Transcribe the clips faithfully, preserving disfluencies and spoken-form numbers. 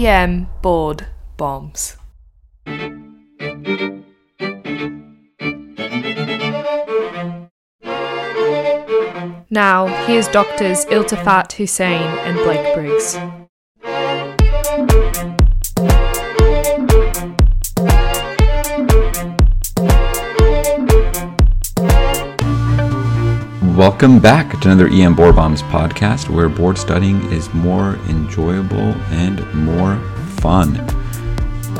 E M Board Bombs. Now, here's Doctors Iltifat Hussein and Blake Briggs. Welcome back to another E M Board Bombs podcast, where board studying is more enjoyable and more fun.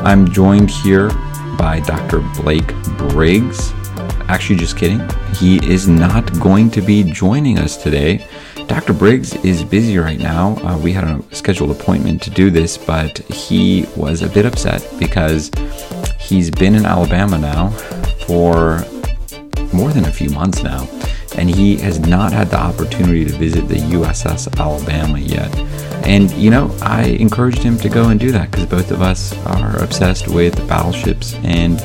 I'm joined here by Doctor Blake Briggs. Actually, just kidding. He is not going to be joining us today. Doctor Briggs is busy right now. Uh, we had a scheduled appointment to do this, but he was a bit upset because he's been in Alabama now for more than a few months now, and he has not had the opportunity to visit the U S S Alabama yet. And, you know, I encouraged him to go and do that because both of us are obsessed with battleships and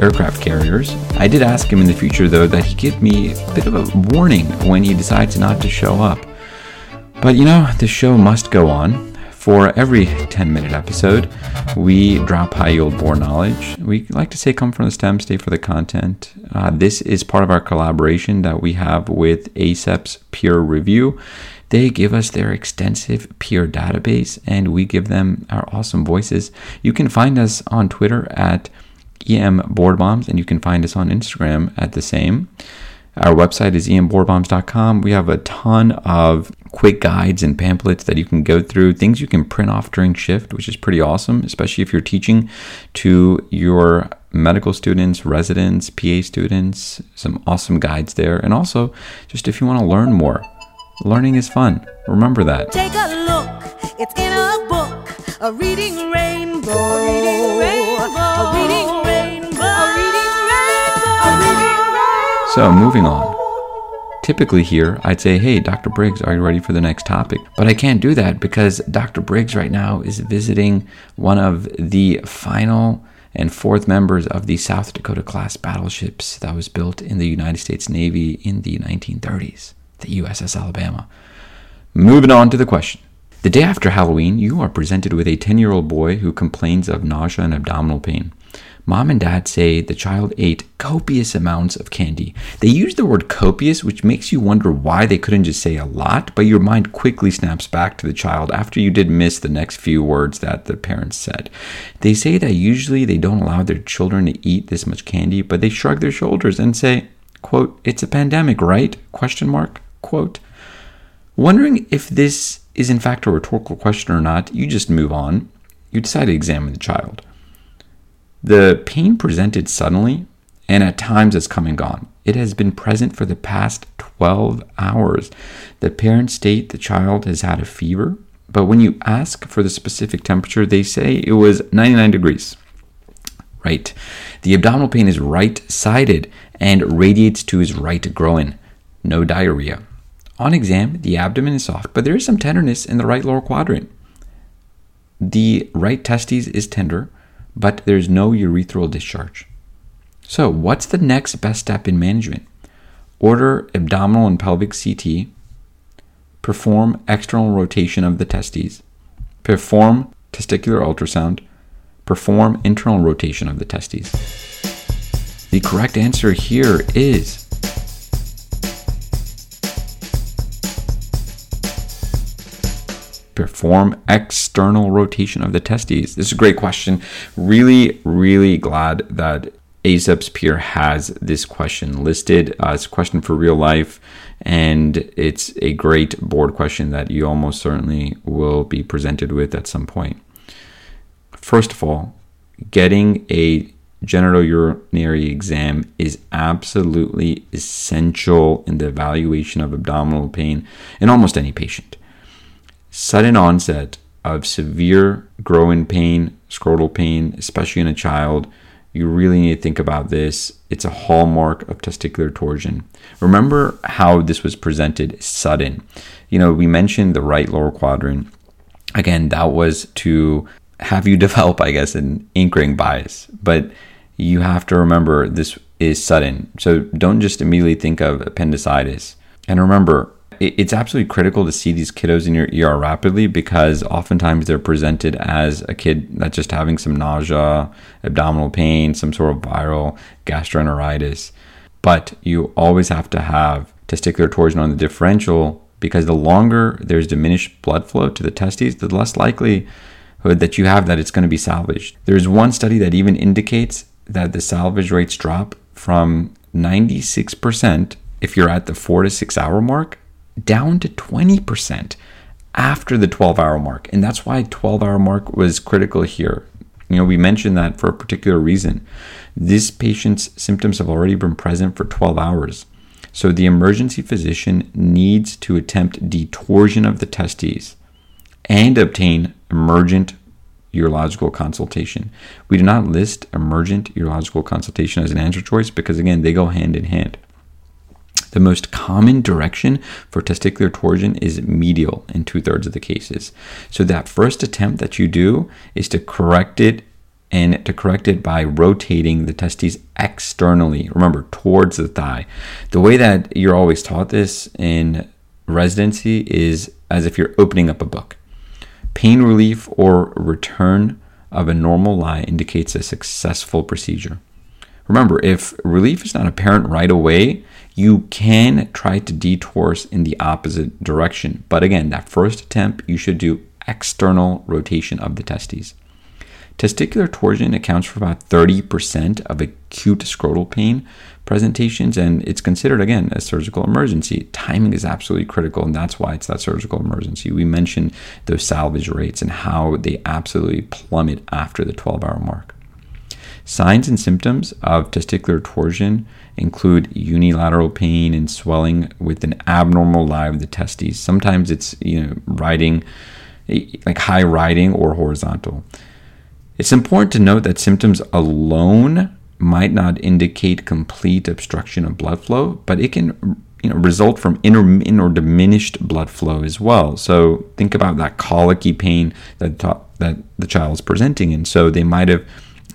aircraft carriers. I did ask him in the future, though, that he give me a bit of a warning when he decides not to show up. But you know, the show must go on. For every ten minute episode, we drop high yield board knowledge. We like to say, come from the STEM, stay for the content. Uh, this is part of our collaboration that we have with A S E P's PEER Review. They give us their extensive peer database, and we give them our awesome voices. You can find us on Twitter at E M Board Bombs, and you can find us on Instagram at the same. Our website is e m board bombs dot com. We have a ton of quick guides and pamphlets that you can go through, things you can print off during shift, which is pretty awesome, especially if you're teaching to your medical students, residents, P A students. Some awesome guides there. And also, just if you want to learn more, learning is fun. Remember that. Take a look. It's in a book. A reading rainbow. A reading rainbow. A reading rainbow. So moving on. Typically here, I'd say, hey, Doctor Briggs, are you ready for the next topic? But I can't do that because Doctor Briggs right now is visiting one of the final and fourth members of the South Dakota class battleships that was built in the United States Navy in the nineteen thirties, the U S S Alabama. Moving on to the question. The day after Halloween, you are presented with a ten-year-old boy who complains of nausea and abdominal pain. Mom and dad say the child ate copious amounts of candy. They use the word copious, which makes you wonder why they couldn't just say a lot, but your mind quickly snaps back to the child after you did miss the next few words that the parents said. They say that usually they don't allow their children to eat this much candy, but they shrug their shoulders and say, quote, it's a pandemic, right? Question mark, quote. Wondering if this is in fact a rhetorical question or not, you just move on. You decide to examine the child. The pain presented suddenly, and at times has come and gone. It has been present for the past twelve hours. The parents state the child has had a fever, but when you ask for the specific temperature, they say it was ninety-nine degrees. Right. The abdominal pain is right-sided and radiates to his right groin. No diarrhea. On exam, the abdomen is soft, but there is some tenderness in the right lower quadrant. The right testes is tender, but there's no urethral discharge. So what's the next best step in management? Order abdominal and pelvic C T, perform external rotation of the testes, perform testicular ultrasound, perform internal rotation of the testes. The correct answer here is perform external rotation of the testes. This is a great question. Really, really glad that A S E P's PEER has this question listed. Uh, it's a question for real life, and it's a great board question that you almost certainly will be presented with at some point. First of all, getting a genitourinary exam is absolutely essential in the evaluation of abdominal pain in almost any patient. Sudden onset of severe groin pain, scrotal pain, especially in a child, you really need to think about this. It's a hallmark of testicular torsion. Remember how this was presented sudden. You know, we mentioned the right lower quadrant. Again, that was to have you develop, I guess, an anchoring bias. But you have to remember this is sudden. So don't just immediately think of appendicitis. And remember, It's absolutely critical to see these kiddos in your E R rapidly, because oftentimes they're presented as a kid that's just having some nausea, abdominal pain, some sort of viral gastroenteritis. But you always have to have testicular torsion on the differential, because the longer there's diminished blood flow to the testes, the less likelihood that you have that it's going to be salvaged. There's one study that even indicates that the salvage rates drop from ninety-six percent if you're at the four to six hour mark down to twenty percent after the twelve hour mark. And that's why twelve hour mark was critical here. You know, we mentioned that for a particular reason. This patient's symptoms have already been present for twelve hours. So the emergency physician needs to attempt detorsion of the testes and obtain emergent urological consultation. We do not list emergent urological consultation as an answer choice because, again, they go hand in hand. The most common direction for testicular torsion is medial in two-thirds of the cases. So that first attempt that you do is to correct it, and to correct it by rotating the testes externally, remember, towards the thigh. The way that you're always taught this in residency is as if you're opening up a book. Pain relief or return of a normal lie indicates a successful procedure. Remember, if relief is not apparent right away, you can try to detour in the opposite direction. But again, that first attempt, you should do external rotation of the testes. Testicular torsion accounts for about thirty percent of acute scrotal pain presentations, and it's considered, again, a surgical emergency. Timing is absolutely critical, and that's why it's that surgical emergency. We mentioned those salvage rates and how they absolutely plummet after the twelve hour mark. Signs and symptoms of testicular torsion include unilateral pain and swelling with an abnormal lie of the testes. Sometimes it's, you know, riding, like high riding or horizontal. It's important to note that symptoms alone might not indicate complete obstruction of blood flow, but it can, you know, result from intermittent or diminished blood flow as well. So think about that colicky pain that th- that the child is presenting, and so they might have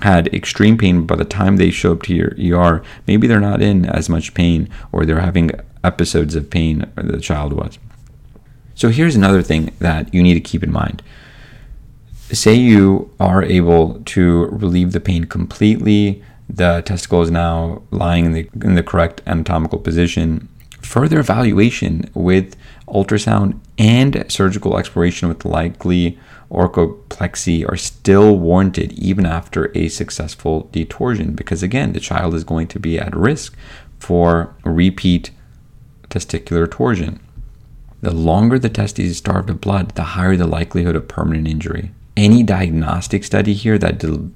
had extreme pain. By the time they show up to your E R, maybe they're not in as much pain, or they're having episodes of pain, or the child was. So here's another thing that you need to keep in mind. Say you are able to relieve the pain completely, the testicle is now lying in the, in the correct anatomical position. Further evaluation with ultrasound and surgical exploration with likely orthoplexy are still warranted even after a successful detorsion, because again, the child is going to be at risk for repeat testicular torsion. The longer the testes is starved of blood, the higher the likelihood of permanent injury. Any diagnostic study here that del-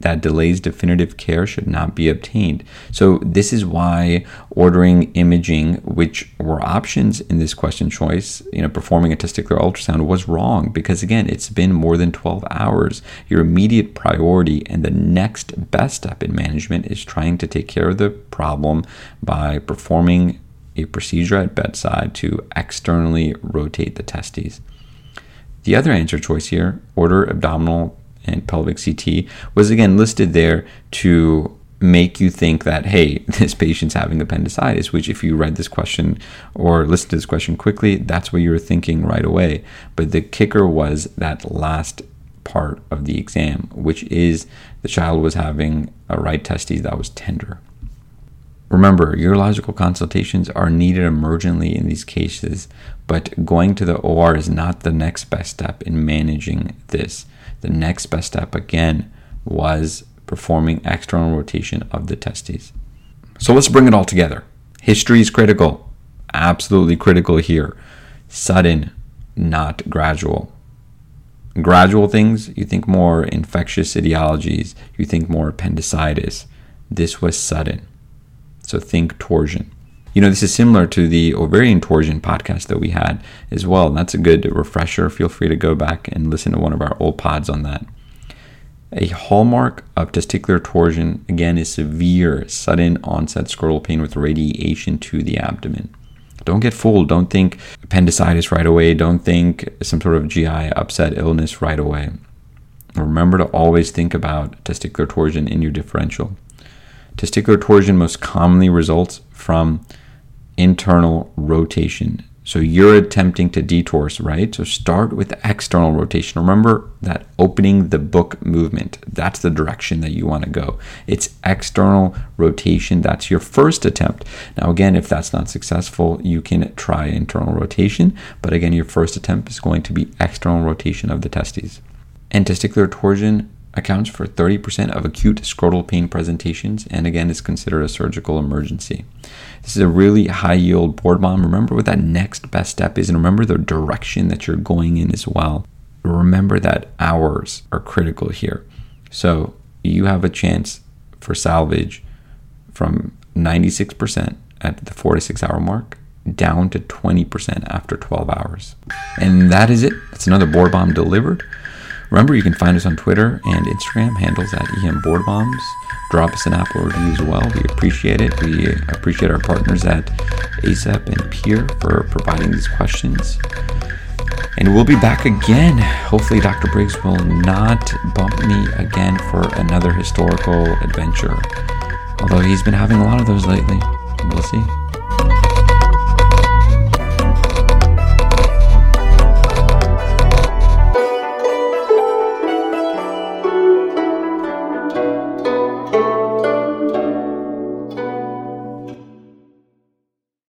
that delays definitive care should not be obtained. So this is why ordering imaging, which were options in this question choice, you know, performing a testicular ultrasound was wrong, because again, it's been more than twelve hours. Your immediate priority and the next best step in management is trying to take care of the problem by performing a procedure at bedside to externally rotate the testes. The other answer choice here, order abdominal and pelvic C T, was again listed there to make you think that, hey, this patient's having appendicitis, which if you read this question or listened to this question quickly, that's what you were thinking right away. But the kicker was that last part of the exam, which is the child was having a right testes that was tender. Remember, urological consultations are needed emergently in these cases, but going to the O R is not the next best step in managing this. The next best step, again, was performing external rotation of the testes. So let's bring it all together. History is critical, absolutely critical here. Sudden, not gradual. Gradual things, you think more infectious etiologies, you think more appendicitis. This was sudden. So think torsion. You know, this is similar to the ovarian torsion podcast that we had as well. And that's a good refresher. Feel free to go back and listen to one of our old pods on that. A hallmark of testicular torsion, again, is severe, sudden onset scrotal pain with radiation to the abdomen. Don't get fooled. Don't think appendicitis right away. Don't think some sort of G I upset illness right away. Remember to always think about testicular torsion in your differential. Testicular torsion most commonly results from internal rotation. So you're attempting to detour, right? So start with the external rotation. Remember that opening the book movement. That's the direction that you want to go. It's external rotation. That's your first attempt. Now, again, if that's not successful, you can try internal rotation. But again, your first attempt is going to be external rotation of the testes. And testicular torsion accounts for thirty percent of acute scrotal pain presentations, and again is considered a surgical emergency. This is a really high yield board bomb. Remember what that next best step is, and remember the direction that you're going in as well. Remember that hours are critical here. So you have a chance for salvage from ninety-six percent at the four to six hour mark down to twenty percent after twelve hours. And that is it. That's another board bomb delivered. Remember, you can find us on Twitter and Instagram, handles at E M Board Bombs. Drop us an Apple review as well. We appreciate it. We appreciate our partners at A S A P and PEER for providing these questions. And we'll be back again. Hopefully, Doctor Briggs will not bump me again for another historical adventure. Although he's been having a lot of those lately. We'll see.